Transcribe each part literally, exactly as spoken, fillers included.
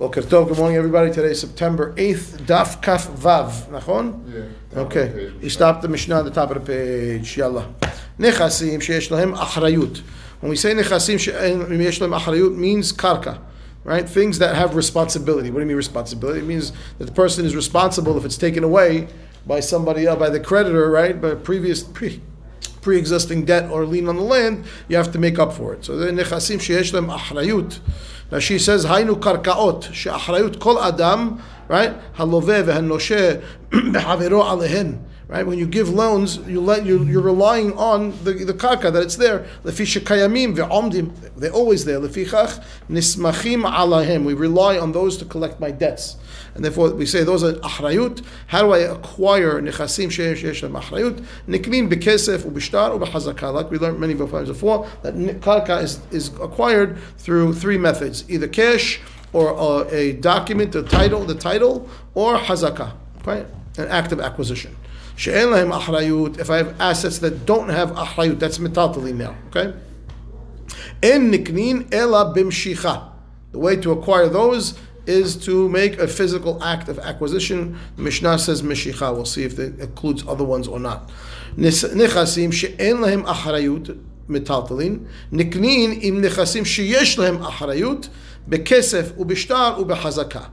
Boker Tov, good morning everybody. Today is September eighth, Daf Kaf Vav, nachon? Yeah. Okay, he stopped the Mishnah at the top of the page. Yalla. Nechasim sheyesh lahem achrayut. When we say nechasim sheyesh lahem achrayut, means karka, right? Things that have responsibility. What do you mean responsibility? It means that the person is responsible if it's taken away by somebody else, by the creditor, right? By previous, pre, pre-existing debt or lien on the land, you have to make up for it. So the nechasim sheyesh lahem achrayut. Now she says, "Hainu karkaot she'achrayut kol adam." Right? Haloveh vehanoshe behaviro alehen. Right? When you give loans, you let you you're relying on the the karka that it's there. Lefi shekayamim ve'omdim, they're always there. Lefichach nismachim alahem. We rely on those to collect my debts, and therefore we say those are achrayut. How do I acquire nechasim sheyesh lahem achrayut? Niknim bekesef ubishtar ubehazakah. Like we learned many times before, that karka is is acquired through three methods: either cash, or uh, a document, the title, the title, or hazakah, right? An act of acquisition. She'en lahem achrayut. If I have assets that don't have achrayut, that's metatali now, okay? En niknin ela bimshicha. The way to acquire those is to make a physical act of acquisition. The Mishnah says mishicha. We'll see if it includes other ones or not. Nechasim she'en lahem achrayut metaltalin. Niknin im nechasim sheyesh lahem achrayut. Bekesef ubishtar ubehazaka.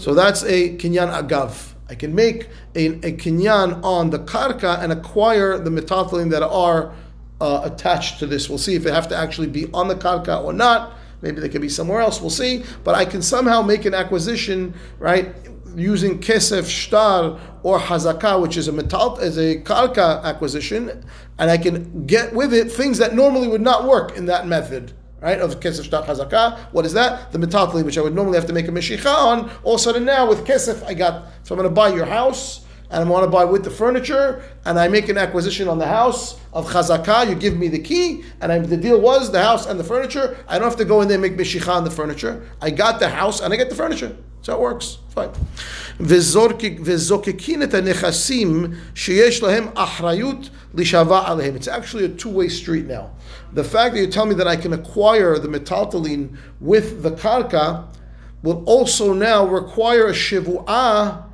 So that's a kinyan agav. I can make a, a kinyan on the karka and acquire the metathalim that are uh, attached to this. We'll see if they have to actually be on the karka or not. Maybe they could be somewhere else. We'll see. But I can somehow make an acquisition, right, using kesef shtar or hazaka, which is a metal, is a karka acquisition, and I can get with it things that normally would not work in that method. Right, of kesef shtar hazakah. What is that? The metatli, which I would normally have to make a meshicha on. All of a sudden now with kesef, I got. So I'm going to buy your house, and I'm going to buy with the furniture, and I make an acquisition on the house of hazakah. You give me the key, and I, the deal was the house and the furniture. I don't have to go in there and make meshicha on the furniture. I got the house and I get the furniture. So it works. Fine. It's actually a two-way street now. The fact that you tell me that I can acquire the metaltalin with the karka will also now require a shivu'ah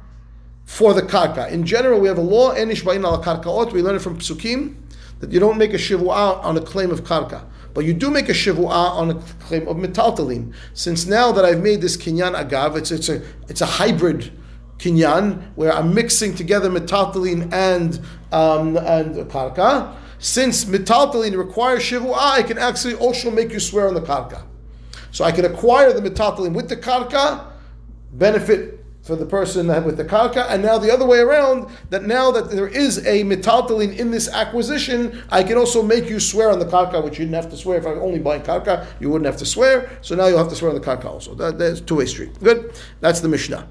for the karka. In general, we have a law, en nishba'in al karkaot. We learn it from psukim, that you don't make a shivu'ah on a claim of karka. But you do make a shivu'ah on a claim of metaltalin. Since now that I've made this kinyan agav, it's, it's, a, it's a hybrid kinyan, where I'm mixing together metaltalin and, um, and karka. Since metaltalin requires shivu'ah, I can actually also make you swear on the karka. So I can acquire the metaltalin with the karka, benefit for the person with the karka, and now the other way around, that now that there is a metaltalin in this acquisition, I can also make you swear on the karka, which you didn't have to swear. If I were only buying karka, you wouldn't have to swear. So now you'll have to swear on the karka also. That, that's two-way street. Good? That's the Mishnah.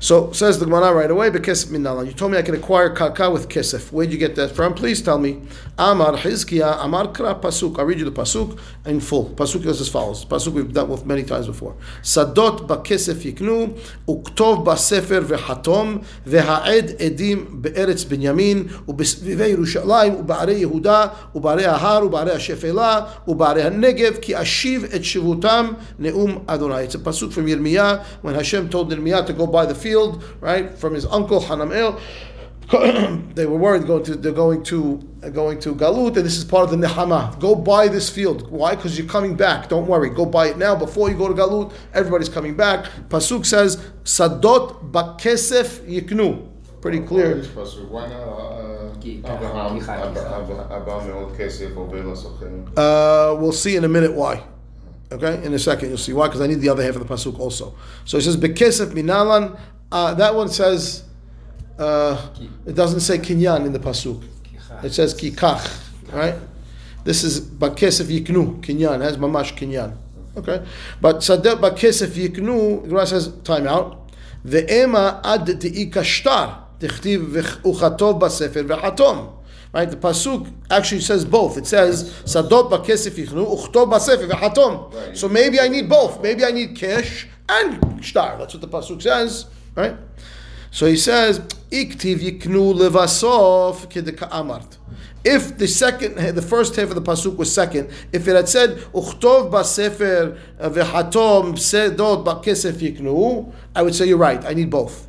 So says the Gemara right away, Bekesef minala. You told me I can acquire karka with kesef. Where'd you get that from? Please tell me. Amar Chizkiya, Amar Kra Pasuk. I'll read you the Pasuk in full. Pasuk goes as follows. Pasuk we've dealt with many times before. Sadot ba kesef yiknu, uktov ba sefer vehatom, vehaed edim be'eretz benyamin, ubesvivei Yerushalayim, ubarei Yehuda, ubarei Ahar, ubarei Shefela, ubarei Negev, ki ashiv et shivutam neum Adonai. It's a Pasuk from Yirmiyah, when Hashem told Yirmiyah to go by the field. Field, right, from his uncle Hanamel. They were worried going to they're going to going to Galut, and this is part of the Nehama. Go buy this field. Why? Because you're coming back. Don't worry. Go buy it now before you go to Galut. Everybody's coming back. Pasuk says, "Sadot bakesef yiknu." Pretty clear. Why not? Uh, we'll see in a minute why. Okay, in a second you'll see why, because I need the other half of the pasuk also. So it says bekesef minalan. Uh, that one says uh, it doesn't say kinyan in the pasuk. It says kikach. Right? This is bakesef yiknu kinyan. It has mamash kinyan. Okay, but sadeh bakesef yiknu. The Gemara says time out. The ema ad teikashtar tichtiv uchatov basefer vehatom. Right, the pasuk actually says both. It says sadot bakesef yichnu uchto basef vehatom. So maybe I need both. Maybe I need kesh and shtar. That's what the pasuk says, right? So he says iktiv yiknu levasof kedek amart. If the second, the first half of the pasuk was second, if it had said "Uchtov b'sefer v'hatom psedot b'kesef yiknu," I would say you're right. I need both,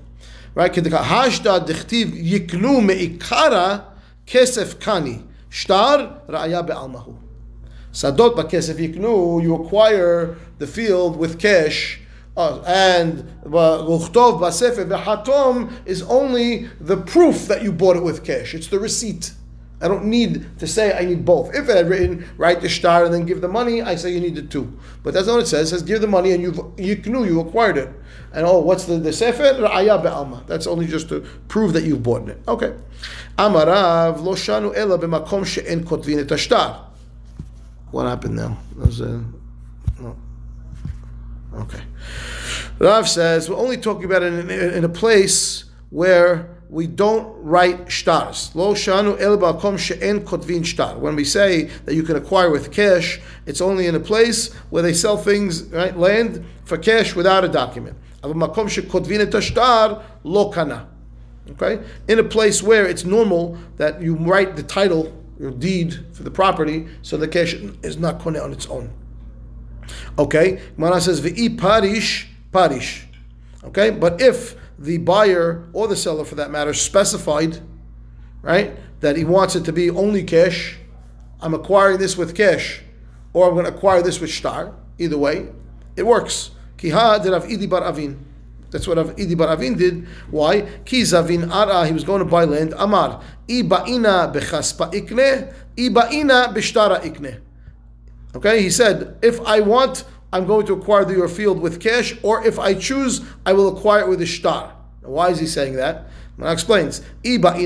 right? Hashdad dechtiv yiknu meikara kesef kani shtar ra'aya be'almahu. Sadot b'kesef yiknu. You acquire the field with cash. Uh, and Uchtov b'sefer v'hatom is only the proof that you bought it with cash. It's the receipt. I don't need to say I need both. If it had written, write the shtar and then give the money, I say you need the two. But that's not what it says. It says give the money and you've, you knew you acquired it. And oh, what's the, the sefer? Ra'aya be'alma. That's only just to prove that you've bought it. Okay. Amarav lo shanu ela b'makom she'en kotvin et hashtar. What happened now? There's a... No. Okay. Rav says, we're only talking about it in, in, in a place where we don't write shtars. Lo shanu el ba'kom she'en kotvin shtar. When we say that you can acquire with cash, it's only in a place where they sell things, right, land for cash without a document. Av makom she'kotvin et hashtar lo kana. Okay? In a place where it's normal that you write the title, your deed for the property, so the cash is not koneh on its own. Okay? Gemara says ve'i parish parish. Okay? But if the buyer or the seller, for that matter, specified, right, that he wants it to be only cash. I'm acquiring this with cash, or I'm going to acquire this with shtar. Either way, it works. Kiha did Rav Idi bar Avin. That's what Rav Idi bar Avin did. Why? Ki zavin ara. He was going to buy land. Amar iba'ina bechaspa ikne, iba'ina beshtara ikne. Okay, he said, if I want, I'm going to acquire your field with cash, or if I choose, I will acquire it with a shtar. Now, why is he saying that? Mana explains. Because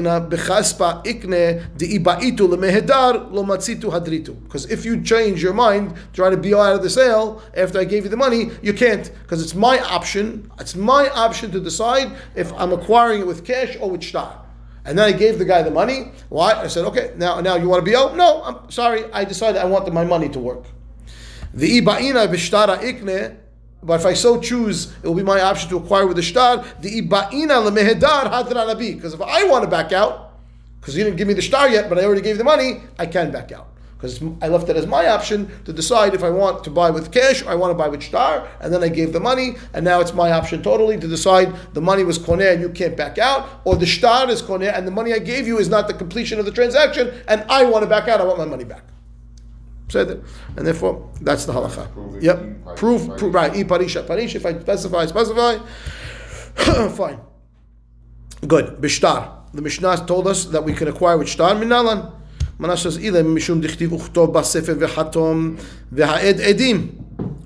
if you change your mind, try to be out of the sale after I gave you the money, you can't, because it's my option. It's my option to decide if I'm acquiring it with cash or with shtar. And then I gave the guy the money. Why? I said, okay, now, now you want to be out? No, I'm sorry. I decided I want my money to work. The iba'ina b'shtara ikne, but if I so choose, it will be my option to acquire with the shtar. The iba'ina lemehedar hadra nabi, because if I want to back out, because you didn't give me the shtar yet, but I already gave the money, I can back out because I left it as my option to decide if I want to buy with cash or I want to buy with shtar, and then I gave the money, and now it's my option totally to decide the money was koneh and you can't back out, or the shtar is koneh and the money I gave you is not the completion of the transaction, and I want to back out. I want my money back. Said it, and therefore that's the halakha. Yep, proof, proof, right? E parisha parish. If I specify, specify. Fine. Good. Bishtar. The Mishnah told us that we can acquire with shtar minalan. Manas says ile mishum dichtiv uchtob basefer v'hatom v'haed edim.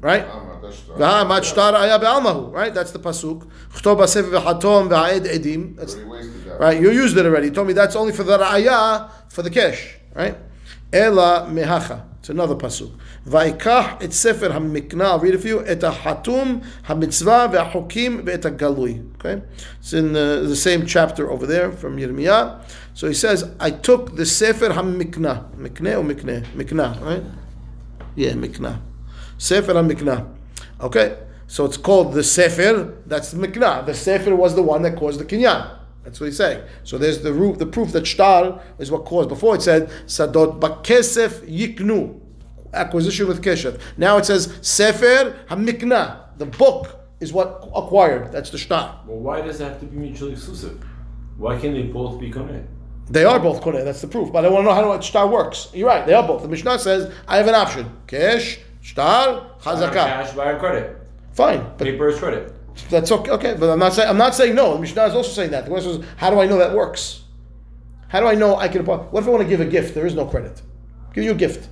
Right. V'ha'amat shtar ayah be'almahu. Right. That's the pasuk. Uchtob basefer v'hatom v'haed edim. Right. You used it already. You told me that's only for the ra'ayah, for the cash. Right. Ela mehacha. It's another pasuk. Vayikach et sefer hamikna. I'll read it for you. Et hatum hamitzvah ve'achokim ve'et galui. Okay, it's in the, the same chapter over there from Yirmiyah. So he says, I took the sefer hamikna. Mikne or mikne? Mikna, right? Yeah, mikna. Sefer hamikna. Okay, so it's called the sefer. That's the mikna. The sefer was the one that caused the kinyan. That's what he's saying. So there's the root, the proof that shtar is what caused. Before it said sadot bakesef yiknu, acquisition with kesef. Now it says sefer hamikna, the book is what acquired. That's the shtar. Well, why does it have to be mutually exclusive? Why can't they both be koneh? They are both koneh. That's the proof. But I want to know how the shtar works. You're right. They are both. The Mishnah says I have an option: cash, shtar, chazaka. Cash, buyer, credit. Fine. But paper is credit. That's okay, okay, but I'm not saying I'm not saying no. The Mishnah is also saying that. The question is, how do I know that works? How do I know I can apply? What if I want to give a gift? There is no credit. Give you a gift,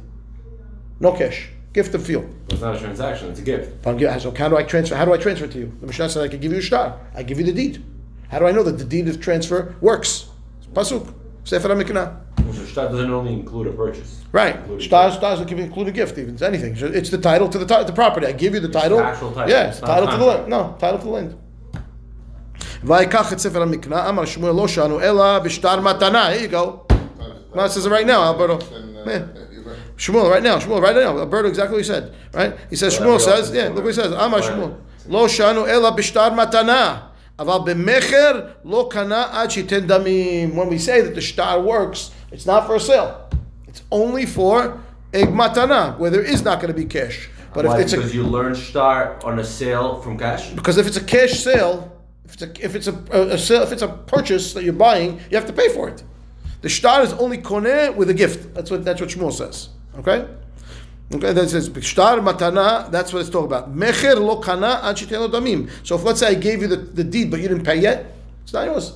no cash. Gift of field. It's not a transaction. It's a gift. So how do I transfer? How do I transfer to you? The Mishnah said I can give you a shtar. I give you the deed. How do I know that the deed of transfer works? Pasuk. Sefer HaMikna. So shtar doesn't only include a purchase. Right. Shtar shtar can include a gift, even it's anything. It's the title to the, t- the property. I give you the it's title. The actual title. Yeah, it's the title to the land. No, title to the land. Vayikach et sefer hamikna. Amar Shmuel lo shanu ela b'shtar matana. Here you go. No, it says it right now, Alberto. Yeah. Shmuel, right now. Shmuel, right now. Alberto, exactly what he said. Right? He says, Shmuel says, yeah, look what he says. Amar Shmuel lo shanu ela b'shtar matana. When we say that the shtar works It's not for a sale. It's only for a matana, where there is not going to be cash. But Why? if it's because a, you learn shtar on a sale from cash. Because if it's a cash sale, if it's a, if it's a, a, a sale, if it's a purchase that you're buying, you have to pay for it. The shtar is only koneh with a gift. That's what that's what Shmuel says. Okay, okay. That says shtar matana. That's what it's talking about. Mecher lo kana ad shitein lo damim. So if let's say I gave you the, the deed, but you didn't pay yet, it's not yours.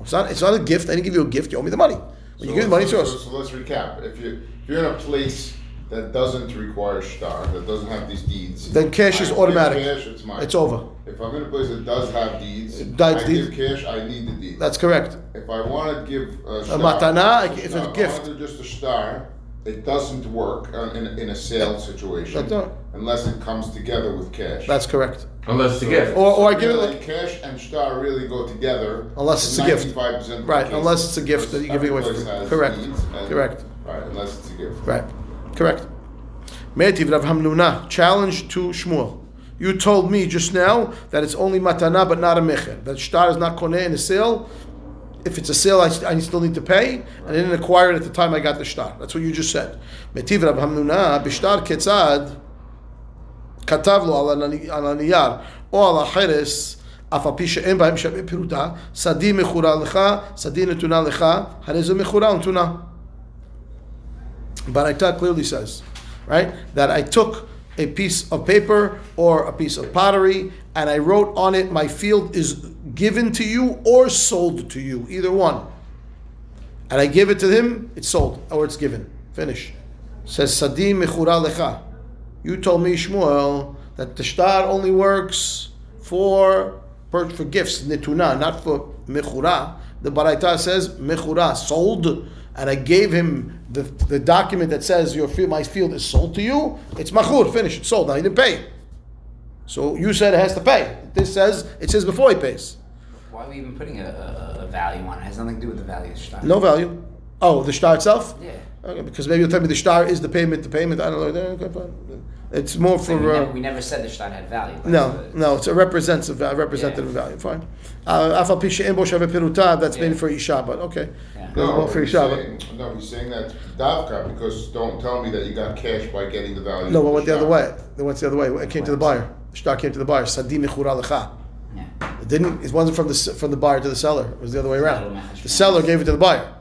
It's not. It's not a gift. I didn't give you a gift. You owe me the money. When so you give the money, it's yours. So, so let's recap. If you if you're in a place that doesn't require shtar, that doesn't have these deeds, then cash is automatic. Cash, it's, mine. It's over. If I'm in a place that does have deeds, I deed. give cash, I need the deed. That's correct. If I want to give a shtar, a matana, it's a, a gift. If I want to do just a shtar, it doesn't work in, in a sale situation unless it comes together with cash. That's correct. Unless it's so, a gift. Or, or so I give really it like cash and shtar really go together. Unless it's a gift. Right, unless it's a gift that you give away. Correct. Correct. Right, unless it's a gift. Right. Correct. Metiv Rav Hamnuna, challenge to Shmuel. You told me just now that it's only matana but not a mecher. That shtar is not koneh in a sale. If it's a sale, I, I still need to pay. And I didn't acquire it at the time I got the shtar. That's what you just said. Metiv Rav Hamnuna, bishtar ketzad katavlo ala niyar o ala cheres afa pisha em bahem shaveh piruta sadi mechura lecha sadi netuna lecha harezu mechura netuna. Baraita clearly says, right, that I took a piece of paper or a piece of pottery and I wrote on it, my field is given to you or sold to you, either one. And I give it to him, it's sold, or it's given. Finish. It says, Sadim mechura lecha. You told me, Shmuel, that the shtar only works for for gifts, netuna, not for mechura. The Baraita says, mechura, sold. And I gave him the, the document that says your field, my field is sold to you. It's machur, finished, it's sold. Now he didn't pay. So you said it has to pay. This says it says before he pays. Why are we even putting a, a, a value on it? It has nothing to do with the value of the shtar. No value. Oh, the shtar itself? Yeah. Okay, because maybe you'll tell me the shtar is the payment. The payment. I don't know. Okay, fine. It's more so for. We, uh, never, we never said the shtar had value. No, the, no, it's a representative, uh, representative yeah. value. Fine. Afal pi she'en bo shaveh piruta. That's yeah. made for Isha, but okay. Yeah. No, for he's Isha, saying, but. no, he's saying that davka because don't tell me that you got cash by getting the value. No, it went the, the other way. It went the other way. It came to the buyer. The shtar came to the buyer. Sadi mechura lecha. Yeah. It didn't. It wasn't from the from the buyer to the seller. It was the other way around. The seller gave it to the buyer.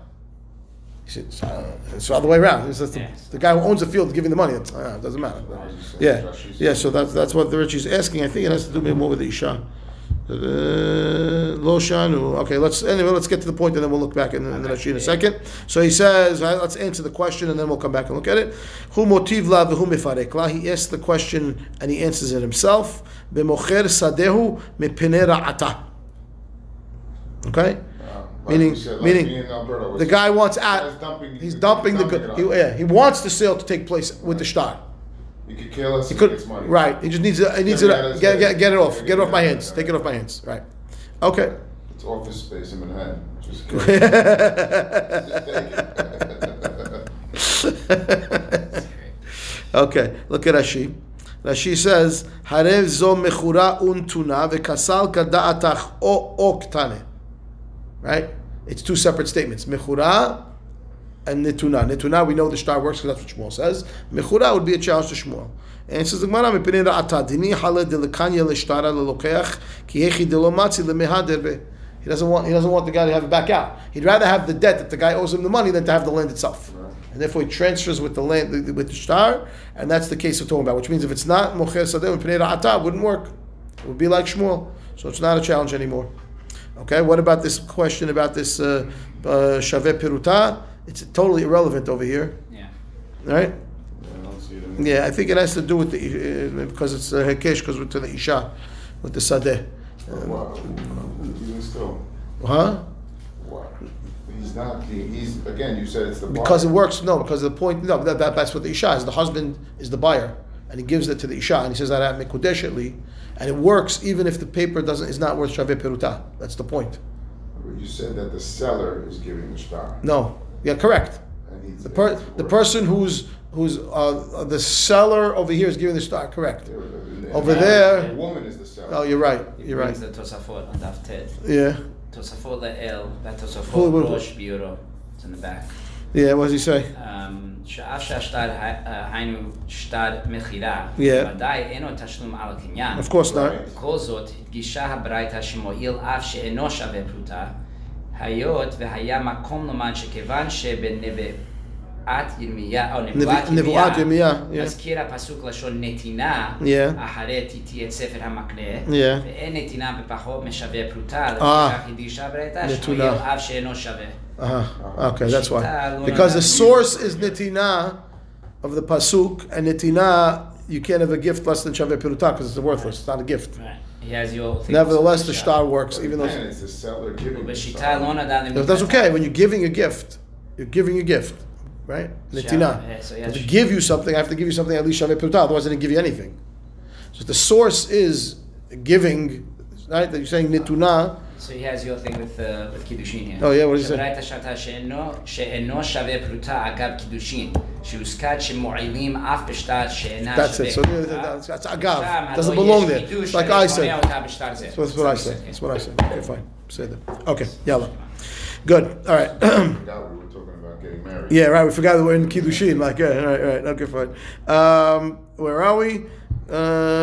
It's the other way around. It's the, yes. the guy who owns the field giving the money. It uh, doesn't matter. Yeah, yeah. So that's that's what the Richie's asking. I think it has to do maybe more with the Isha. Lo shanu. Okay. Let's anyway. Let's get to the point, and then we'll look back in, in the Rashi in a second. So he says, right, let's answer the question, and then we'll come back and look at it. Hu motiv la v'hu mefarek la. He asks the question, and he answers it himself. Bemocher sadehu mepinei ra'ata. Okay. Like meaning, said, like meaning Alberta, the guy wants out. Dumping, he's dumping, dumping the. He, yeah, he wants the sale to take place with right. the shtar. He could care less. He could. Money. Right. He just needs. It, he needs it. Get, get, get it off. Get it off my hands. Take it off my hands. Right. Okay. It's office space in Manhattan. Just just take it. Okay. Look at Rashi. Rashi says, "Harev zo mechura untuna vekasal kadaatach o oktane." Right? It's two separate statements. Mechura and Netuna. Netuna, we know the shtar works because that's what Shmuel says. Mechura would be a challenge to Shmuel. And it says, He doesn't want he doesn't want the guy to have it back out. He'd rather have the debt that the guy owes him the money than to have the land itself. Right. And therefore he transfers with the land with the shtar, and that's the case we're talking about, which means if it's not Mocher Sadeh Pinei Ra'ata, it wouldn't work. It would be like Shmuel. So it's not a challenge anymore. Okay, what about this question about this uh, uh, Shaveh Piruta? It's totally irrelevant over here. Yeah. Right? Yeah, I don't see it in yeah, I think it has to do with the, uh, because it's uh, Hekesh, because we're to the Isha, with the Sadeh. Um, wow. Even still. Huh? Wow. He's not, he, he's, again, you said it's the buyer. Because it works, no, because the point, no, that, that that's what the Isha is. The husband is the buyer, and he gives it to the Isha, and he says that at Mikudeshli. And it works even if the paper doesn't is not worth Shaveh Piruta. That's the point. You said that the seller is giving the shtar. No, yeah, correct. And the per, the person who's who's uh, the seller over here is giving the shtar, correct? Yeah, yeah. Over yeah. there, the woman is the seller. Oh, you're right. You're right. The Tosafot on Daf Tet. Yeah. Tosafot le'el, that Tosafot rosh biuro. It's in the back. Yeah, what does he say? Um, yeah. Of course not. Yeah. Yeah. Uh-huh. Okay, that's why. Because the source is netinah of the pasuk, and netinah, you can't have a gift less than shaveh pirutah because it's worthless. It's not a gift. Right. He has your Nevertheless, the shtar works, even though it's the seller giving. That's okay. When you're giving a gift, you're giving a gift, right? Netinah. To give you something, I have to give you something at least shaveh pirutah. Otherwise, I didn't give you anything. So the source is giving, right? That you're saying netunah. So he has your thing with uh, with kidushin here. Oh yeah, what is it? That's it. So that's, that's agav. Doesn't belong there. Like I said. That's what I said. That's what I said. Okay, fine. Say that. Okay, yalla. Good. All right. Yeah, right. We forgot that we're in kiddushin. Like, yeah, right, right. Okay, fine. Um, where are we?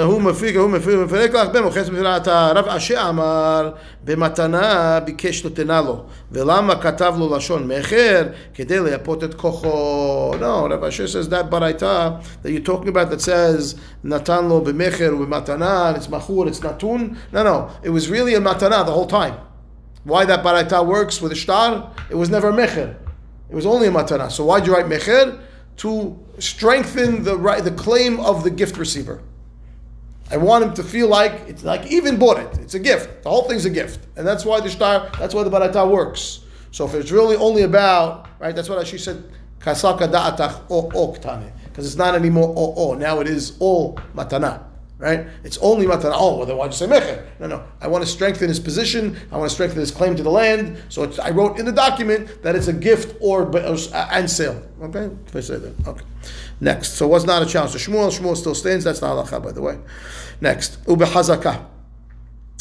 הוא מפיק, הוא מפרק לך בן, הוא חס מפרעת הרב אשר אמר במתנה ביקש נותנה לו ולמה כתב לו לשון מאחר כדי לייפות את כוחו. No, Rav Asher says that baraita that you're talking about that says נתן לו במאחר ובמתנה, it's מחור, it's נתון. No, no, it was really a מתנה the whole time. Why that baraita works with the shtar? It was never מאחר. It was only a מתנה. So why did you write מאחר? To strengthen the right, the claim of the gift receiver. I want him to feel like it's like even bought it. It's a gift. The whole thing's a gift, and that's why the shtar. That's why the baraita works. So if it's really only about right, that's what she said. Kasaka da'atach o oktane, because it's not anymore o o. Now it is all matana. Right? It's only matana. Oh, well then why did you say mecher? No, no. I want to strengthen his position. I want to strengthen his claim to the land. So it's, I wrote in the document that it's a gift or, or and sale. Okay, if I say that. Okay. Next. So what's not a challenge? So Shmuel, Shmuel still stands. That's not halacha, by the way. Next. Ubehazaka.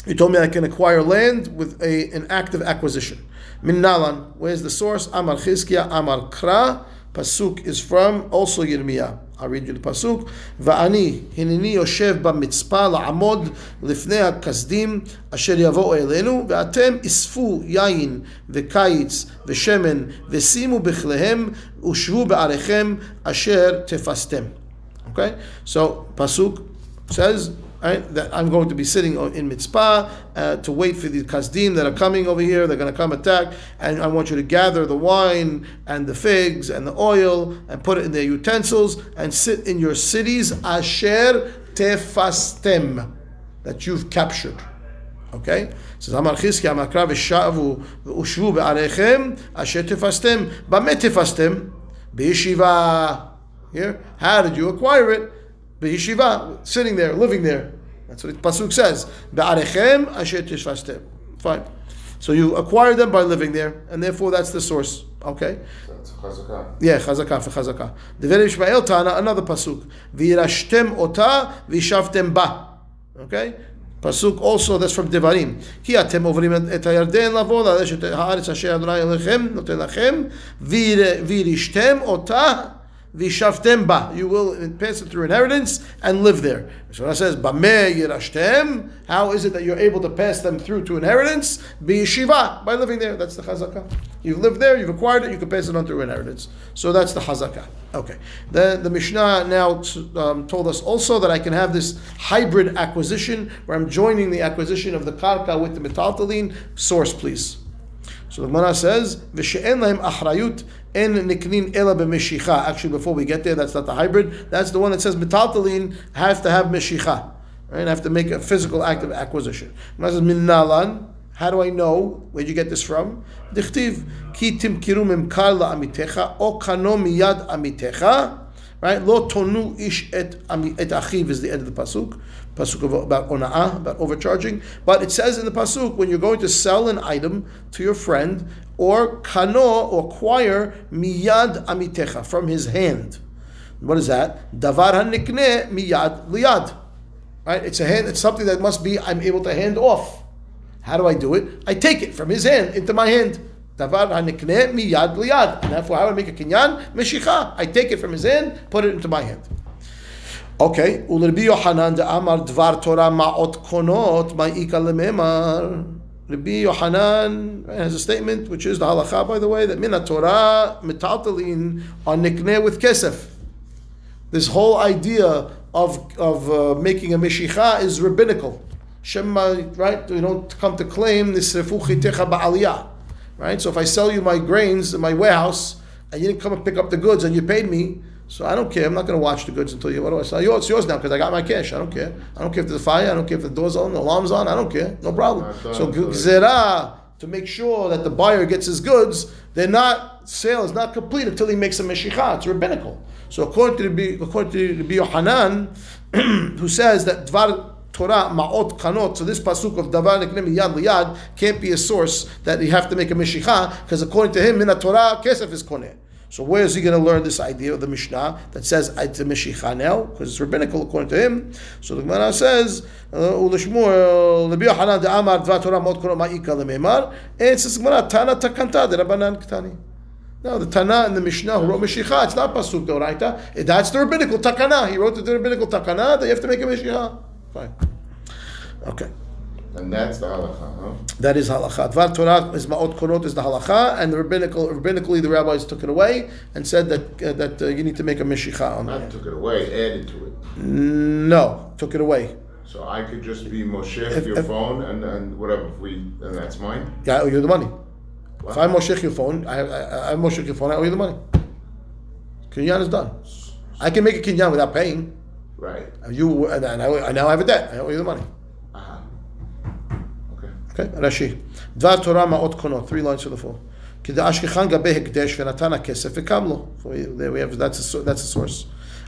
You told me I can acquire land with a an active acquisition. Min nalan. Where's the source? Amar Chizkiya, Amar Kra. Pasuk is from also Yirmiyah. I'll read you the pasuk. Va'ani hinini yoshev bamitzpah la'amod lifnei ha'kasdim asher yavo elenu ve'atem isfu yayin ve'kayitz ve'shemen ve'simu bichlehem ushvu be'arechem asher tefastem. Okay, so pasuk says right, that I'm going to be sitting in Mitzpah uh, to wait for the kasdim that are coming over here. They're going to come attack, and I want you to gather the wine and the figs and the oil and put it in their utensils and sit in your cities, asher tefastem, that you've captured. Okay, says Amar Chizkiya Amar Kra v'shavu v'ushvu be'arechem asher tefastem b'me tefastem b'yeshiva. Here, how did you acquire it? B'yeshiva, sitting there, living there. That's what the pasuk says. Ba'arechem asher tefastem. Fine. So you acquire them by living there, and therefore that's the source. Okay. That's chazakah. Yeah, chazakah for chazakah. Devarim Shmuel Tana, another pasuk. V'yirashtem ota v'yishavtem ba. Okay. Pasuk also, that's from Devarim. Ki atem overim et hayarden lavo la'aresh ha'aretz asher Adonai Elohim noten lachem v'yirashtem ota. Vishavtem ba, you will pass it through inheritance and live there. So it says, Bameh Yirashtem, how is it that you're able to pass them through to inheritance? B'yeshiva, by living there. That's the chazakah. You've lived there, you've acquired it, you can pass it on through inheritance. So that's the chazakah. Okay. The, the Mishnah now t- um, told us also that I can have this hybrid acquisition where I'm joining the acquisition of the karka with the metaltalin. Source, please. So the Gemara says, "V'she'en lahem achrayut en niknin ela b'meshicha." Actually, before we get there, that's not the hybrid. That's the one that says metaltalin have to have meshicha, right? I have to make a physical act of acquisition. The Gemara says, "Min nalan." How do I know? Where'd you get this from? Dichtiv ki timkiru memkar la'amitecha o kano miyad amitecha. Right? Lo tonu ish et et achiv is the end of the pasuk. Pasuk about ona'ah, about overcharging. But it says in the pasuk, when you're going to sell an item to your friend, or kano, or acquire, miyad amitecha, from his hand. What is that? Davar hanikne miyad liyad. Right? It's a hand, it's something that must be, I'm able to hand off. How do I do it? I take it from his hand into my hand. Davar hanikneh miyad liyad. And therefore, I would make a kinyan meshicha. I take it from his hand, put it into my hand. Okay. Ulrbi Yohanan de Amar dvar Torah ma'ot konot ma'ika lememar. Rabbi Yohanan has a statement, which is the halakha, by the way, that mina Torah metaltalin are nikneh with kesef. This whole idea of of uh, making a meshicha is rabbinical. Shema, right? You don't come to claim this refuchitecha ba'aliyah. Right? So if I sell you my grains in my warehouse and you didn't come and pick up the goods and you paid me, so I don't care. I'm not going to watch the goods until you. What do I sell? It's yours now because I got my cash. I don't care. I don't care if there's a fire. I don't care if the door's on, the alarm's on. I don't care. No problem. So gzera, to make sure that the buyer gets his goods, they're not, sale is not complete until he makes a meshicha. It's rabbinical. So according to the according to Rabbi Yohanan, who says that dvar Torah ma'ot kanot, so this pasuk of davar nekne miyad liyad can't be a source that you have to make a meshicha, because according to him, mina Torah kesef is koneh. So where is he going to learn this idea of the Mishnah that says it's a meshicha now, because it's rabbinical according to him? So the Gemara says, "Ulishmuel Rabbi Yohanan de Amar dvar Torah ma'ot kanot ma'ika lememar." And it says Gemara Tana takanta de Rabbanan Ketani. Now the Tana and the Mishnah who wrote meshicha, it's not pasuk doraita. That's the rabbinical takana. He wrote the rabbinical takana that you have to make a meshicha. Fine. Okay. And that's the halakha, huh? That is halakha. Dvar Torah is ma'ot korot is the halakha, and the rabbinical, rabbinically the rabbis took it away and said that uh, that uh, you need to make a meshicha on that. Not took it away, added to it. No, took it away. So I could just be Moshech if, your if, phone and, and whatever, if we, and that's mine? Yeah, I owe you the money. Wow. If I Moshech your phone, I, I, I Moshech your phone, I owe you the money. Kinyan is done. I can make a kinyan without paying. Right. You and I, I now have a debt. I owe you the money. Uh-huh. Okay. Okay. Rashi. Dvar Torah ma'ot konot. Three lines to the four. K'da'ashkechan gabeh hekdesh v'natana kesef v'kamlo. There we have. That's a, that's a source.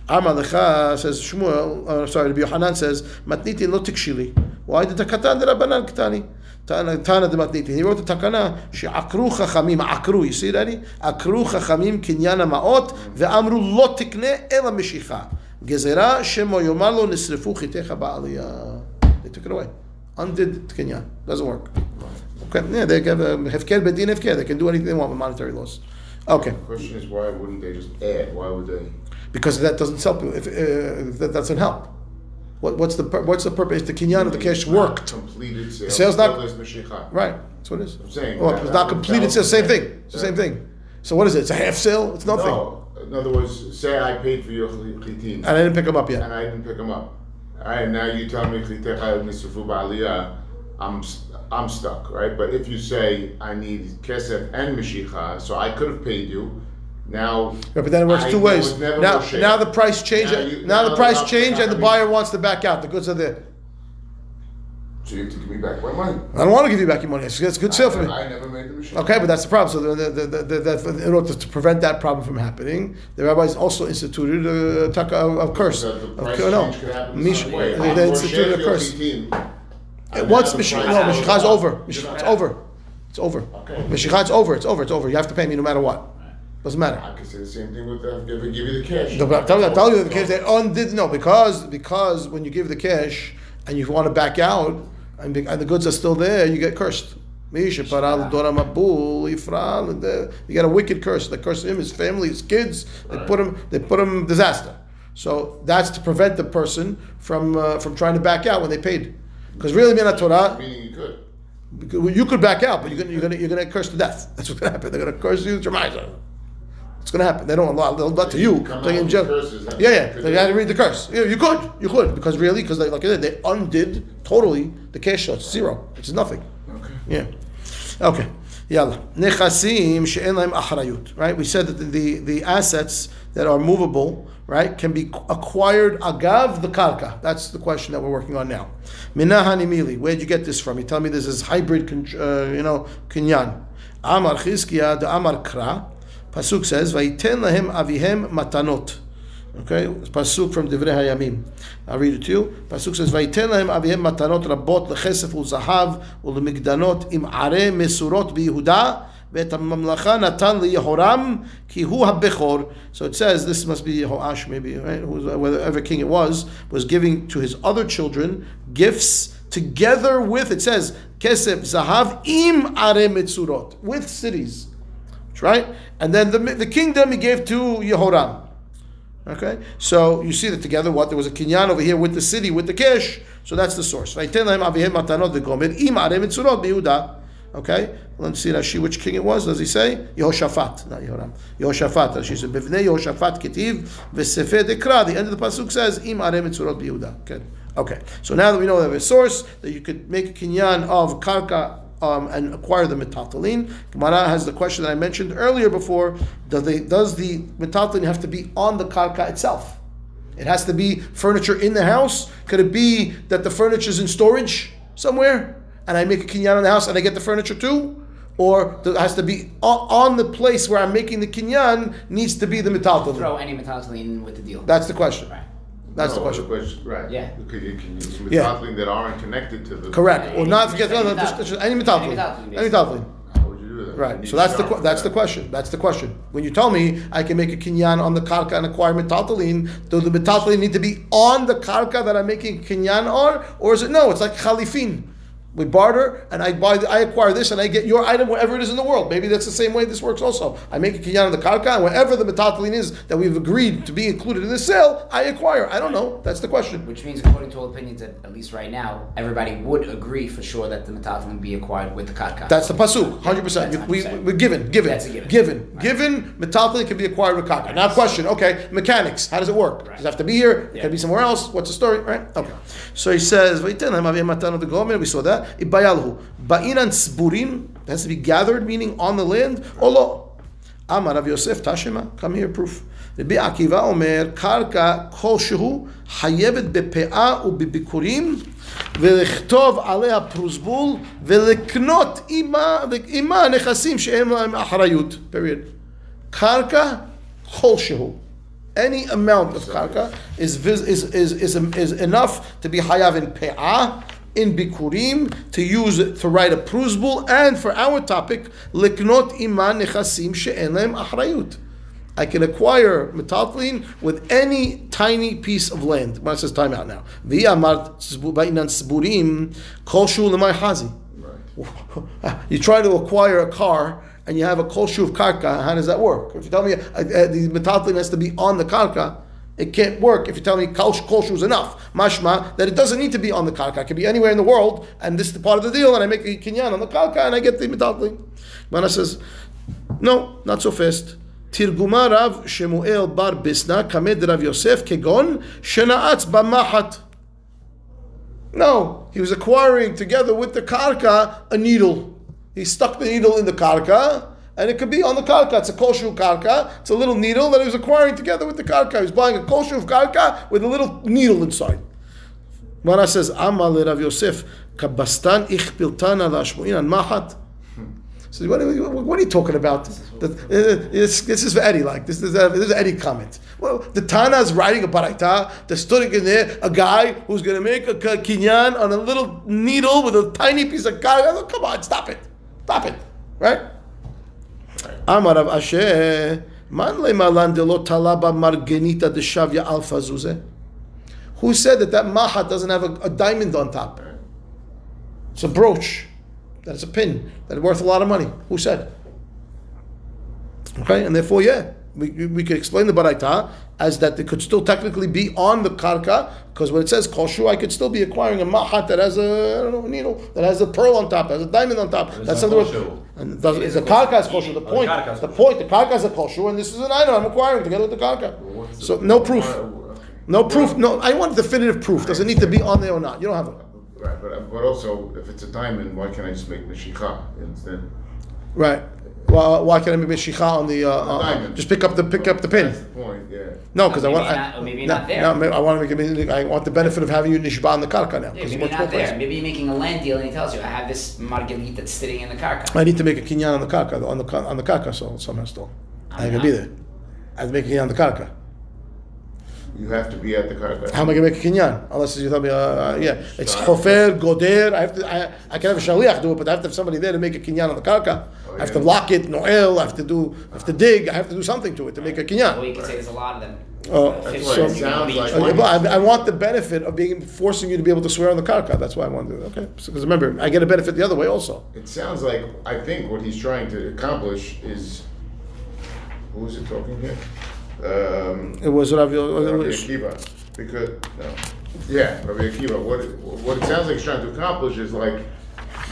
Amar lecha says Shmuel. Uh, sorry, Rabbi Yohanan says matnitin lo tikshili. Why did the katan the Rabbanan Ketani? Tana the matnitin. He wrote the takana she'akru chachamim akru. You see that? Akru chachamim kinyana ma'ot ve'amru lo tikne ela meshicha. Gezerah shemo yomalo nisrefu chitecha ba'aliyah. They took it away. Undid Kenyan. Doesn't work. Okay. Yeah, they have a hefker bedin hefker. They can do anything they want with monetary laws. Okay. The question is, why wouldn't they just add? Why would they? Because that doesn't help. If, uh, if that doesn't help. What, what's the what's the purpose? The kinyan of the cash worked. Completed sale. Sales not. Right. That's what it is. I'm saying. Well, that, it's not completed sale. Same thing. It's the same thing. So what is it? It's a half sale. It's nothing. No. In other words, say I paid for your chitins. And I didn't pick them up yet. And I didn't pick them up. All right, now you tell me chitecha nisrufu ba'aliyah, I'm I'm stuck, right? But if you say I need kesef and meshicha, so I could have paid you. Now, yeah, but then it works I two ways. Now, now the price changed. Now, you, now, now the price changed, and the buyer wants to back out. The goods are there. So you have to give me back my money. I don't want to give you back your money. It's, it's a good I sale never, for me. I never made the machine. Okay, but that's the problem. So the, the, the, the, the, in order to prevent that problem from happening, the rabbis also instituted a, a, a curse. The, the price of, no, could happen Mish, some way. They, they instituted a curse. Once Meshichah, no, Meshichah is over. It's over. It's over. Okay. Meshichah is over. It's over. It's over. You have to pay me no matter what. Doesn't matter. I could say the same thing with them. If I give you the cash. No, but I tell you the cash. They undid no because because when you give the cash and you want to back out. And the goods are still there, you get cursed. You get a wicked curse. They curse him, his family, his kids. They put him. They put him disaster. So that's to prevent the person from uh, from trying to back out when they paid. Because really, mina Torah. Meaning you could. You could back out, but you're gonna you're gonna you're gonna curse to death. That's what's gonna happen. They're gonna curse you. It's gonna happen. They don't allow. They'll let to you. They in jail. Yeah, yeah. They had to read the curse. Yeah, you could, you could, because really, because like I said, they undid totally the cash shot. Zero, which is nothing. Okay. Yeah. Okay. Yalla. Nechasim she'en lahem achrayut. Right. We said that the, the the assets that are movable, right, can be acquired agav the karka. That's the question that we're working on now. Minahan imili. Where'd you get this from? You tell me this is hybrid, uh, you know, kinyan. Amar Chizkiya de Amar Kra. Pasuk says, "Vayiten lahem avihem matanot." Okay, pasuk from Divrei Hayamim. I'll read it to you. Pasuk says, "Vayiten lahem avihem matanot rabot lechesef uzahav ulemigdanot im are mesurot biYehuda ve'et hamamlacha natan liYehoram ki hu habechor." So it says this must be Yehoash, maybe, right? Whoever king it was was giving to his other children gifts together with, it says, Kesef, Zahav, Im Are Metzurot, with cities. Right? And then the, the kingdom he gave to Yehoram. Okay? So you see that together, what? There was a kinyan over here with the city, with the kesh. So that's the source. Okay? Let's see Rashi, which king it was. Does he say? Yehoshaphat, not Yehoram. Yehoshaphat. Rashi said, Bivnei Yehoshaphat Ketiv V'Sefer Dekra. The end of the pasuk says, Im Are Metzurot B'Yehuda. Okay. Okay. So now that we know we have a source, that you could make a kinyan of karka Um, and acquire the metatalin. Gemara has the question that I mentioned earlier before. Does, they, does the metatalin have to be on the karka itself? It has to be furniture in the house? Could it be that the furniture is in storage somewhere and I make a kinyan on the house and I get the furniture too? Or it has to be on the place where I'm making the kinyan needs to be the metatalin? Throw any metatalin with the deal. That's the question. Right. That's no, the, question. the question. Right. Yeah. Because you can use metalflin yeah. that aren't connected to the... Correct. Or well, not forget any metalflin. Any metalflin. Any metalflin. How would you do that? Right. So that's the qu- that's that. the question. That's the question. When you tell me I can make a kinyan on the karka and acquire metalflin, do the metalflin need to be on the karka that I'm making kinyan on? Or is it, no, it's like khalifin. We barter, and I buy, the, I acquire this, and I get your item wherever it is in the world. Maybe that's the same way this works also. I make a kinyan on the karka, and wherever the metatlin is that we've agreed to be included in the sale, I acquire. I don't know. That's the question. Which means, according to all opinions, that at least right now, everybody would agree for sure that the metatlin be acquired with the karka. That's the pasuk, one hundred percent. Yeah, one hundred percent. We, we, we're given, given, that's a given. Given, right. Given metatlin can be acquired with karka. Now question, okay, mechanics, how does it work? Right. Does it have to be here? Yeah. Can it be somewhere else? What's the story, right? Okay. Yeah. So he says, we saw that. Ibayalhu ba'inan sburin, has to be gathered, meaning on the land. Olo Amar Rav Yosef Tashema, come here, proof. Rabbi Akiva Omer Karka Kolshehu Hayevet Bepeah Ubibikurim Velichtov Alea Pruzbul Veliknot Ima Ima Nechasim Shehem Lahem Achrayut. Period. Karka Kolshehu. Any amount of karka is is is is is enough to be hayav in peah. In Bikurim, to use it to write a pruzbul, and for our topic, Liknot Iman Nechasim She'en Lahem Achrayut. I can acquire metaltlin with any tiny piece of land. When it says time out now. Right. You try to acquire a car and you have a kol shuv karka, how does that work? If you tell me uh, uh, the metaltlin has to be on the karka, it can't work if you tell me kol shu is enough. Mashma, that it doesn't need to be on the karka. It can be anywhere in the world, and this is the part of the deal, and I make a kinyan on the karka, and I get the metaltlin. Mana says, no, not so fast. Tirguma Rav Shmuel bar Bisna, Kamed Rav Yosef, Kegon, Shenaatz Bamahat. No, he was acquiring together with the karka a needle. He stuck the needle in the karka, and it could be on the karka. It's a koshu karka. It's a little needle that he was acquiring together with the karka. He was buying a koshu of karka with a little needle inside. Mara says, Amal Rav Yosef, Kabastan ichpiltan ala shmu'in an mahat. So what are, you, what are you talking about? The, uh, this, this is for Eddie, like. This is, uh, this is Eddie comment. Well, the Tana's writing a baraita. There's stood in there a guy who's going to make a kinyan on a little needle with a tiny piece of karka. Come on, stop it. Stop it. Right? Amar Rav Asher, man lemalan delo talaba margenita deshavya alfa zuze. Who said that that mahat doesn't have a, a diamond on top? It's a brooch. That's a pin. That's worth a lot of money. Who said? Okay, and therefore, yeah, we we could explain the baraita as that it could still technically be on the karka, because when it says koshu, I could still be acquiring a mahat that has a, I don't know, needle, that has a pearl on top, has a diamond on top. That's something worth. And does, is the karka is kosher. The point, the point, the karka is a kosher, and this is an item I'm acquiring together with the karka. So no proof, no proof. No, I want definitive proof. Does it need to be on there or not? You don't have it. Right, but but also if it's a diamond, why can't I just make mishicha instead? Right. Well, why can't I make mishicha on the, uh, uh, just pick up the pick up the pin? That's the point. Yeah. No, because no, I want not, I, maybe not, not there. No, I want to make I want the benefit of having you nishba on the karka now. Yeah, maybe it's not there. Place. Maybe you're making a land deal and he tells you, I have this margalit that's sitting in the karka. I need to make a kinyan on the karka on the on the karka so somehow still. I'm gonna be there. I have to make a kinyan on the karka. You have to be at the karka. How am I going to make a kinyan? Unless you tell me, uh, yeah, it's chofer, goder. I have to. I, I can have a shaliach do it, but I have to have somebody there to make a kinyan on the karka. Oh, yeah. I have to lock it, noel. I have to do. I have to dig. I have to do something to it to make a kinyan. Well, you can say there's a lot of them. Uh, so, like I, I want the benefit of being forcing you to be able to swear on the karka. That's why I want to do that. Okay, because so, remember, I get a benefit the other way also. It sounds like I think what he's trying to accomplish is who is it talking here? Um, it was Rabbi, Rabbi Akiva. Because no, yeah, Rabbi Akiva. What it, what it sounds like he's trying to accomplish is like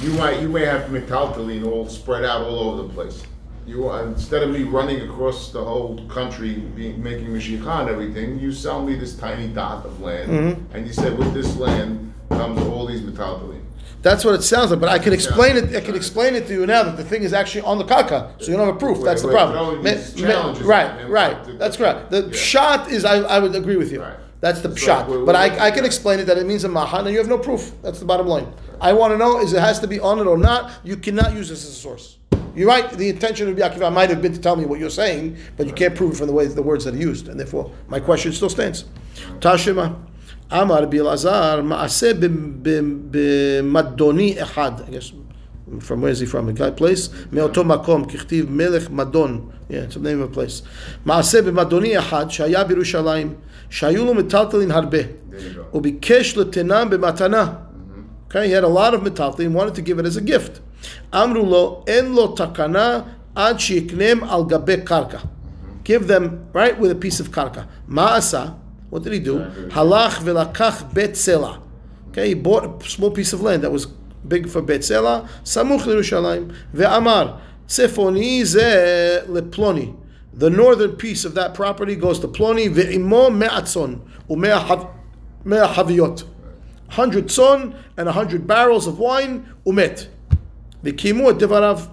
you might you may have metaltalin all spread out all over the place. You instead of me running across the whole country, being, making Mashiach and everything, you sell me this tiny dot of land, mm-hmm. and you said with this land comes all these metaltalin. That's what it sounds like, but I can explain yeah, it. I can explain it to you now that the thing is actually on the karka, so you don't have proof. Wait, that's wait, the problem. Ma- ma- right, right. That's correct. The yeah. pshat is I, I would agree with you. Right. That's the so pshat. Wait, wait, but wait, I, wait. I can explain it that it means a mahan, and you have no proof. That's the bottom line. Right. I want to know is it has to be on it or not. You cannot use this as a source. You're right, the intention of Rabbi Akiva might have been to tell me what you're saying, but you can't prove it from the way the words that are used, and therefore my question still stands. Tashima, Amar Bil Azar, Maaseh b'Madoni Echad. I guess, from where is he from? A place? Me'oto Makom, Kichtiv Melech Madon. Yeah, it's the name of a place. Maaseh b'Madoni Echad, Shaya b'Yerushalayim, Shayu lo Metaltalin Harbeh, Ubikesh letenam b'Matana. Okay, he had a lot of metaltalin, wanted to give it as a gift. Amru lo en lo takana ad sheiknem al gabe karka. Give them right with a piece of karka. Maasa, what did he do? Halach velakach betzela. Okay, he bought a small piece of land that was big for betzela. Samuch leYerushalayim veAmar tzefoni ze leploni. The northern piece of that property goes to ploni veImo me'atzon u'me'a me'ahaviyot, hundred son and a hundred barrels of wine umet. The kimu at Devarav,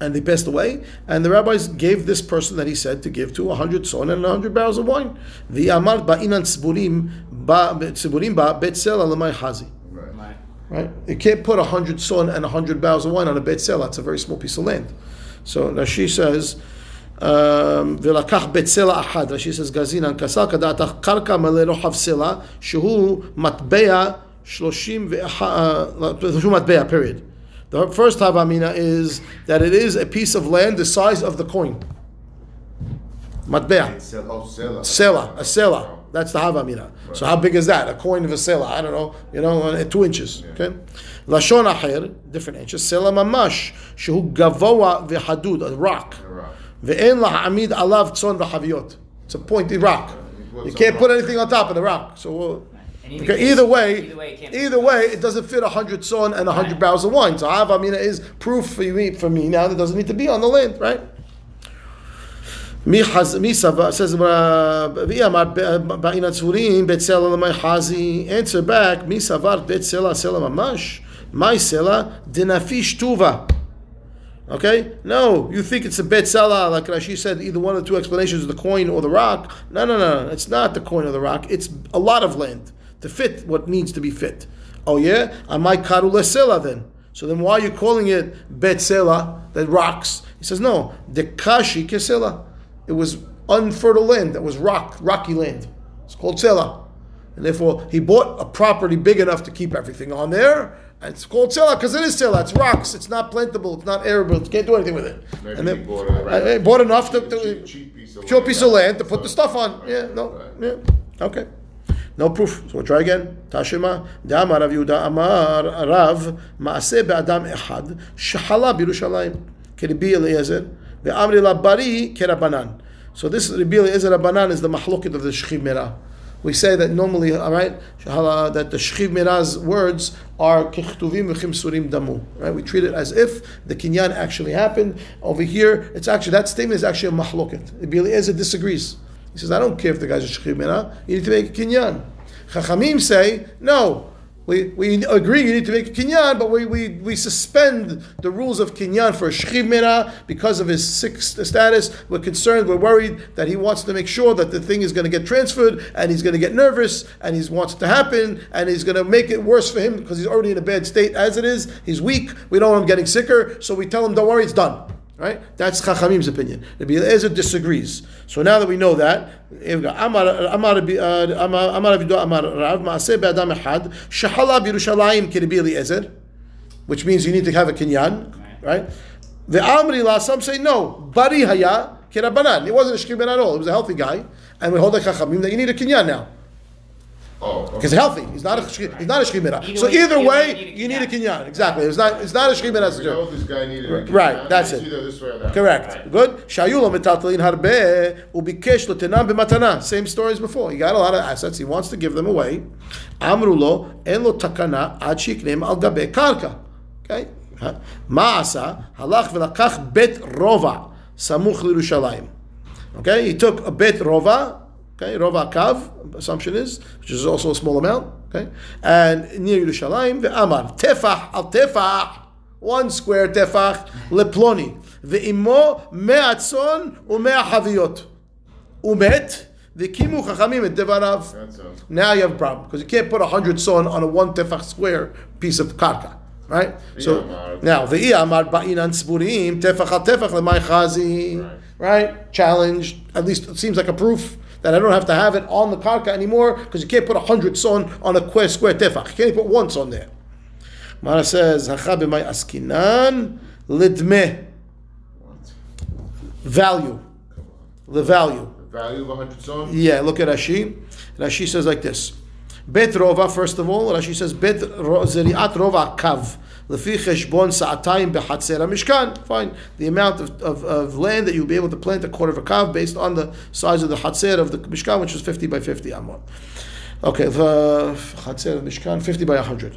and they passed away, and the rabbis gave this person that he said to give to a hundred son and a hundred barrels of wine. The amar ba'inan tziburim ba tziburim ba betzela lemay hazi. Right, you can't put a hundred son and a hundred barrels of wine on a betzela. It's a very small piece of land. So Rashi says velakach betzela ahad. Rashi says gazin an kasal kadatach karka malero havsela shehu matbeya shloshim shehu matbeya. Period. The first Havamina is that it is a piece of land the size of the coin. Matbeah. Sela. A sela. That's the Havamina. Right. So how big is that? A coin of a sela. I don't know. You know, two inches. Yeah. Okay. Lashon aher, different inches. Sela mamash. Shehu gavoa v'hadud. A rock. Ve'en la'amid alav tzon v'haviot. It's a pointy rock. You can't put anything on top of the rock. So we'll... Either, okay, either way, either way, it, either way, it doesn't fit a hundred son and a hundred right. barrels of wine. So Havamina is proof for me, for me now that doesn't need to be on the land, right? Answer back. Okay? No, you think it's a betzela, like Rashi said, either one of the two explanations, the coin or the rock. No, no, no, it's not the coin or the rock. It's a lot of land to fit what needs to be fit. Oh yeah? Am I karu lesela then? So then why are you calling it betzela, that rocks? He says, no, dekashi kesela. It was unfertile land, that was rock, rocky land. It's called sela. And therefore, he bought a property big enough to keep everything on there. And it's called sela because it is sela. It's rocks. It's not plantable. It's not arable. You can't do anything with it. Maybe and then bought, a, right? I, I bought enough to, to cheap, cheap piece of, cheap piece of land to put so, the stuff on. Right, yeah, no, right. yeah, okay. No proof. So we'll try again. Tashima, Dama Rav Yehuda Amar Rav Maaseh be'adam echad shehala b'Yerushalayim keRabbi Eliezer veAmri laBari keRabbanan. So this Rabbi Eliezer Rabbanan is the mahloket of the Shchiv Merah. We say that normally, all right, that the Shchiv Merah's words are kichtuvim v'chimsurim damu. Right, we treat it as if the kinyan actually happened. Over here, it's actually that statement is actually a mahloket. Rabbi Eliezer disagrees. He says, I don't care if the guy's a Shchiv Merah, you need to make a kinyan. Chachamim say, no, we, we agree you need to make a kinyan, but we, we, we suspend the rules of kinyan for a Shchiv Merah because of his sick status. We're concerned, we're worried that he wants to make sure that the thing is going to get transferred, and he's going to get nervous, and he wants it to happen, and he's going to make it worse for him because he's already in a bad state as it is. He's weak, we don't want him getting sicker, so we tell him, don't worry, it's done. Right? That's Chachamim's opinion. Rabbi Eliezer disagrees. So now that we know that, Amar Amar Amar Amar Rav Maaseh be'adam echad shehala b'Yerushalayim keRabbi Eliezer, which means you need to have a kinyan, right? The Amri la, some say no, bari haya Kirabanan. He wasn't a shkiben at all. He was a healthy guy. And we hold like Chachamim that you need a kinyan now. Oh, okay. Because he's healthy. He's not a he's not a shkiben. So either way, you need a kinyan. Exactly. It's not it's not a shkiben as a joke. This guy needed a kinyan. Right. That's it. Either this way or that. Correct. Right. Good. Shayula metatlin harbe ubikesh letenam b'matana. Same story as before. He got a lot of assets. He wants to give them away. Amrulo enlo takana achiknem al gabe karka. Okay. Maasa halach v'lakach bet rova samuch l'Yerushalayim. Okay, he took a bet rova, okay, rova kav, assumption is, which is also a small amount, okay, and near Yerushalayim ve'amar tefach al tefach, one square tefach leploni ve'imo me'atzon u'me'ahaviyot u'met v'kimu chachamim et devarav. Now you have a problem because you can't put a hundred son on a one tefach square piece of karka. Right? So now the Iyamar Ba'inan Spurim Tefach Tefach Lemay Chazi. Right? Challenged. At least it seems like a proof that I don't have to have it on the karka anymore because you can't put a hundred son on a square square tefach. You can't put one son there. Mara says, Hachab my askinan lidme. Value. The value. The value of a hundred son? Yeah, look at Rashi. Rashi says like this. Bet Rova, first of all, Rashi says, Bet Zeriat Rova Kav, Lefi Cheshbon Sa'atayim Behatzer HaMishkan. Fine. The amount of, of, of land that you'll be able to plant a quarter of a kav based on the size of the Hatzer of the Mishkan, which was fifty by fifty amot. Okay, the Hatzer of Mishkan, fifty by one hundred.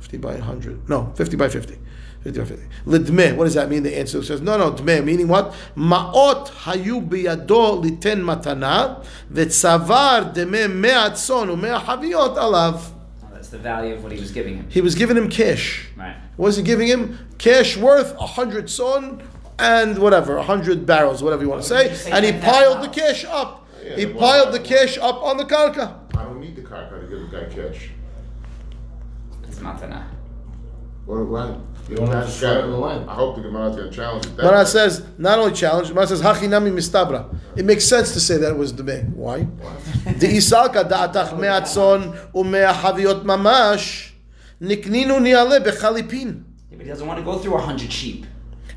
fifty by one hundred. No, fifty by fifty. fifty by fifty. L'dmeh, what does that mean? The answer says, no, no, dmeh, meaning what? Ma'ot hayu biyado liten matana v'tzavar demeh me'atzon u'me'a haviyot alav. That's the value of what he was giving him. He was giving him cash. Right. What was he giving him? Cash worth one hundred son and whatever, one hundred barrels, whatever you want to say. say. And he piled the cash up. Yeah, he piled the cash up on the karka. I don't need the karka to give the guy cash. It's matana. What a line. You don't have to challenge the line. I hope the Gemara is going to challenge it. Gemara says, not only challenge, Gemara says, Hachinami mistabra. It makes sense to say that it was Demeh. Why? The Isalka da'atach me'atzon u'me'a haviyot mamash nikninu ni'aleh bechalipin. But he doesn't want to go through a hundred sheep.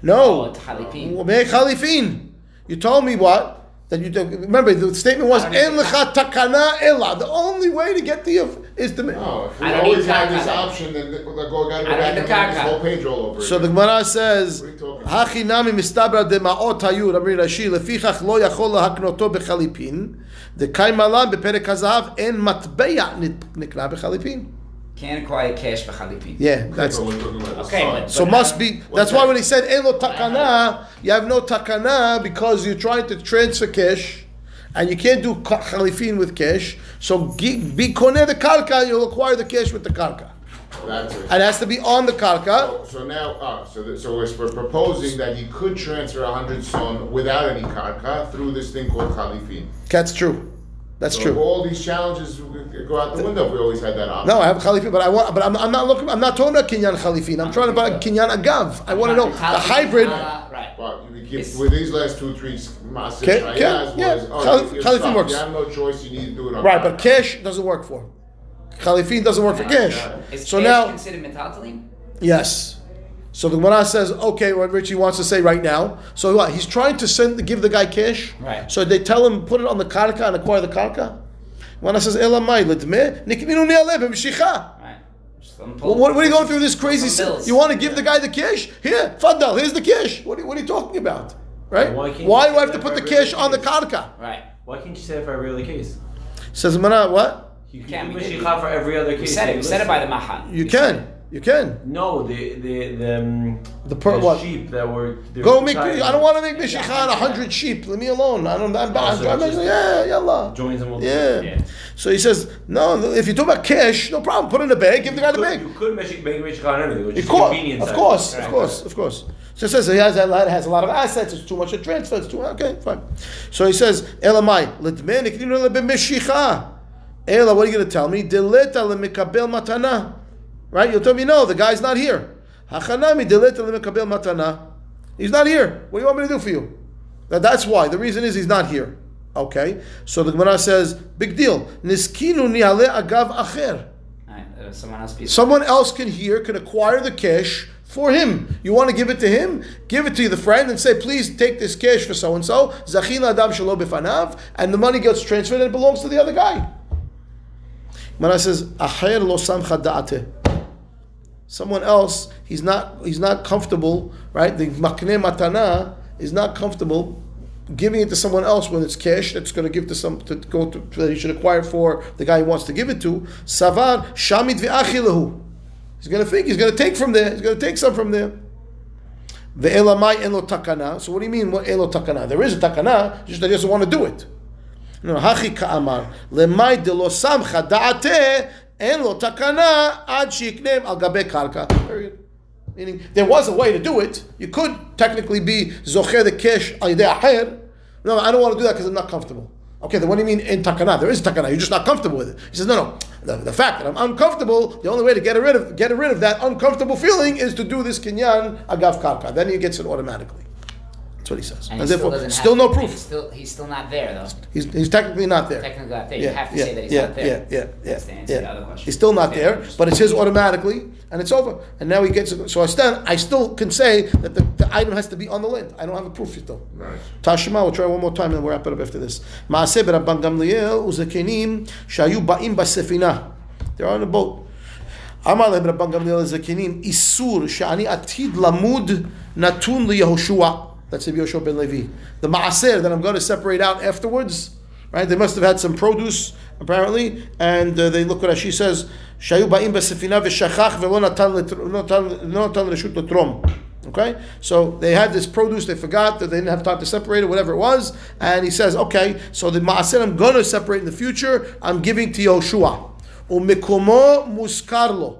No. U'me'a chalipin. You told me what? That you don't, remember the statement was en lecha takana ela. The only way to get to you is to. No, if we always have this option, then we're going to go back and make this whole page all over. So the Gemara says, "Hachinami mistabra dema'ot hayu Rabbi Rashi lefichach lo yachol lahaknoto bechalipin dekaimalam beperek hazav en matbeya nikna bechalipin." Can't acquire cash b'chalipin. Yeah, that's okay. But, so but must be. That's why when he said "elo takana," you have no takana because you're trying to transfer cash, and you can't do chalipin with cash. So be koneh the karka, you'll acquire the cash with the karka. That's it. And it has to be on the karka. So, so now, uh, so the, so we're, we're proposing that you could transfer a hundred son without any karka through this thing called chalipin. That's true. That's so true. All these challenges go out the window if we always had that option. No, I have Khalifin, but I want, but I'm, I'm not looking. I'm not talking about Kinyan Khalifin. I'm trying about Kinyan Agav. I want to know the hybrid. Uh, right. Well, you give, with these last two, three masses, right? Yeah, yeah. Oh, Khalifin works. You have no choice. You need to do it. On right, but cash doesn't work for him. Khalifin doesn't work for cash. Is so cash now considered metatolin? Yes. So the Gemara says, okay, what Richie wants to say right now. So what? He's trying to send, give the guy cash. Right. So they tell him, put it on the karka and acquire the karka. Gemara says, Elamai l'dmeh nikninu ni'aleh b'mshicha. Right. Well, what, what are you going through this crazy? Some you want to give yeah. the guy the cash? Here, Fadal, here's the cash. What are, what are you talking about? Right? Why, Why do I have to put the cash on the karka? Right. Why can't you say it for every other case? Says Gemara, what? You, you can do b'mshicha for every other case. You said it. You said it by the Mahan. You can. You can. No, the the the, um, the, per, the sheep that were. Go make. Tired. I don't want to make mishicha on a hundred sheep. Leave me alone. I don't. I'm bad. Oh, so yeah, yalla. Joins them all. Yeah. yeah. So he says, no. If you talk about cash, no problem. Put it in a bag. Give you the guy could, the bag. You could make mishicha on anything, which you is could, convenient. Of course, right. of course, of course. So he says he has a lot. Has a lot of assets. It's too much to transfer. It's too okay, fine. So he says, Elamai, let me nikninu lebemishicha. Ela, what are you going to tell me? Deleta lemikabel matana. Right? You'll tell me, no, the guy's not here. He's not here. What do you want me to do for you? Now, that's why. The reason is he's not here. Okay? So the Gemara says, big deal. Someone else can hear, can acquire the cash for him. You want to give it to him? Give it to the friend and say, please take this cash for so-and-so. Zachin adam shelo b'fanav. And the money gets transferred and it belongs to the other guy. Gemara says, acher lo samcha da'ateh. Someone else, he's not he's not comfortable, right? The makneh matana is not comfortable giving it to someone else when it's cash that's going to give to some to go to that he should acquire for the guy he wants to give it to. Savar shamit v'achilahu. He's going to think he's going to take from there. He's going to take some from there. Ve'elamai elo takana. So what do you mean? What elo takana? There is a takana. Just I just want to do it. No hachi ka'amar lemai de lo samcha da'ateh. And lo takana ad shiknem al gabe karka. Period. Meaning there was a way to do it. You could technically be zocher the kesh al yedei acher. No, I don't want to do that because I'm not comfortable. Okay, then what do you mean in takana? There is takana. You're just not comfortable with it. He says, no, no. The, the fact that I'm uncomfortable, the only way to get rid of get rid of that uncomfortable feeling is to do this kinyan agav karka. Then he gets it automatically. That's what he says. And, and he therefore, still, still no proof. He's still, he's still not there, though. He's, he's technically not there. Technically not there. You yeah, have to yeah, say that he's yeah, not there. Yeah, yeah, yeah. That's the answer yeah. to the other question. He's still not there, but it's his automatically, and it's over. And now he gets it. So I stand, I still can say that the, the item has to be on the land. I don't have a proof yet, though. Right. Tashima, we'll try one more time, and we'll wrap it up after this. Ma'aseh b'Rabban Gamliel uzekenim shayu ba'im ba'sefina. They're on the boat. Amar lehem Rabban Gamliel uzekenim isur sha'ani atid lamud natun li Yehoshua. That's Rabbi Yoshua ben Levi. The ma'aser that I'm going to separate out afterwards, right? They must have had some produce, apparently, and uh, they look what Rashi says, Shayu ba'im b'sefina v'shachach ve'lo natan reshut l'trom. Okay? So they had this produce, they forgot that they didn't have time to separate it, whatever it was, and he says, okay, so the ma'aser I'm going to separate in the future, I'm giving to Yehoshua. U'mikomo muskarlo.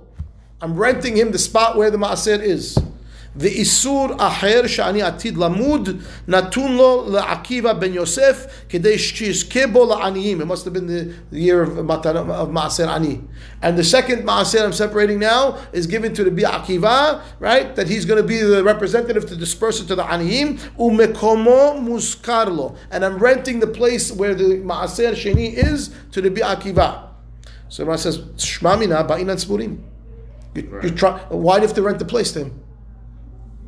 I'm renting him the spot where the ma'aser is. ואיסור אחר שאני עתיד למוד נתון לו לעקיבא בן יוסף כדי שיזכה בו לעניים. It must have been the year of Maaser Ani. And the second Maaser I'm separating now is given to the Bi Akiva, right? That he's going to be the representative to disperse it to the Aniyim. Umekomo muskarlo. And I'm renting the place where the Maaser Sheni is to the Bi Akiva. So Rama says, Shmamina ba'inan smurim. You try. Why do you have to rent the place to him?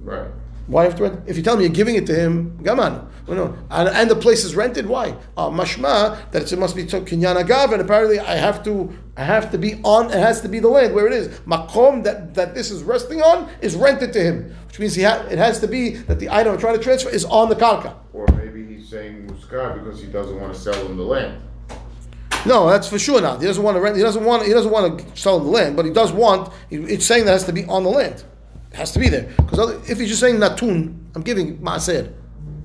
Right. Why have to rent? If you tell me you're giving it to him, gaman. Well, no. And, and the place is rented. Why? Uh, mashma that it must be kinyan agav, and apparently I have to, I have to be on. It has to be the land where it is. Makom that, that this is resting on is rented to him, which means he ha- it has to be that the item I'm trying to transfer is on the karka. Or maybe he's saying muskar because he doesn't want to sell him the land. No, that's for sure not. He doesn't want to rent. He doesn't want. He doesn't want to sell him the land, but he does want. He, it's saying that it has to be on the land. It has to be there. Because if you're just saying natun, I'm giving ma'aser.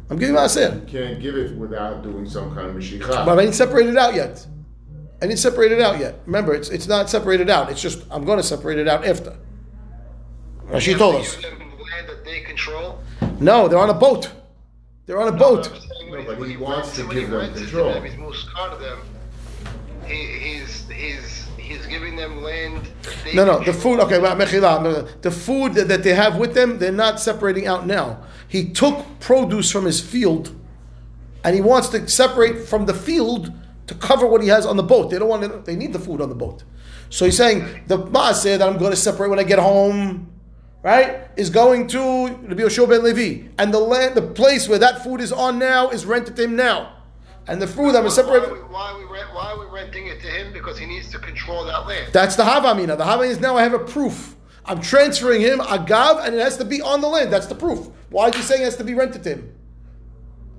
I'm giving ma'aser. You can't give it without doing some kind of mishikha. But I didn't separate it out yet. I didn't separate it out yet. Remember, it's it's not separated out. It's just, I'm going to separate it out after. Rashi told us. That they control? No, they're on a boat. They're on a no, boat. No, but he, he wants to give them control. Them, he's muskar them. He, he's... he's He's giving them land. No, no, the food, okay, the food that they have with them, they're not separating out now. He took produce from his field, and he wants to separate from the field to cover what he has on the boat. They don't want to, they need the food on the boat. So he's saying, the ma'aseh that I'm going to separate when I get home, right, is going to Rabbi Yoshua ben Levi. And the land, the place where that food is on now is rented to him now. And the food that was separated. Why are, we, why, are we rent, why are we renting it to him? Because he needs to control that land. That's the Havamina. The Havamina is now I have a proof. I'm transferring him agav, and it has to be on the land. That's the proof. Why are you saying it has to be rented to him?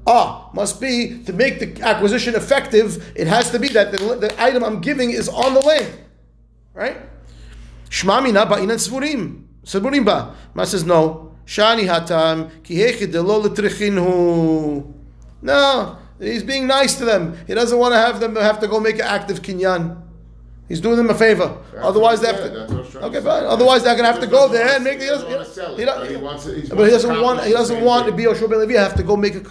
Ah, must be to make the acquisition effective. It has to be that the, the item I'm giving is on the land, right? Shmamina ba'inan svurim. Svurim ba. Ma says no. Shani hatam ki hechid lo letrichinhu. No. He's being nice to them. He doesn't want to have them have to go make an active kinyan. He's doing them a favor. That's Otherwise, they have to. Okay, fine. That. Otherwise, they're gonna have to go there and make. He doesn't want to sell it. He wants. But he doesn't want. He doesn't want to be Yoshua ben Levi. Have to go make a.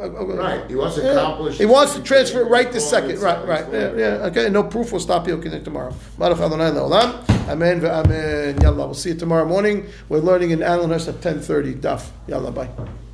Right. He wants to accomplish. He wants to transfer it right this second. Right. Right. Yeah. Yeah. Okay. No proof. We'll stop here. Connect tomorrow. Baruch Adonai leolam. Amen. Amen. Yallah. We'll see you tomorrow morning. We're learning in Allenhurst at ten thirty. Daf. Yallah. Bye.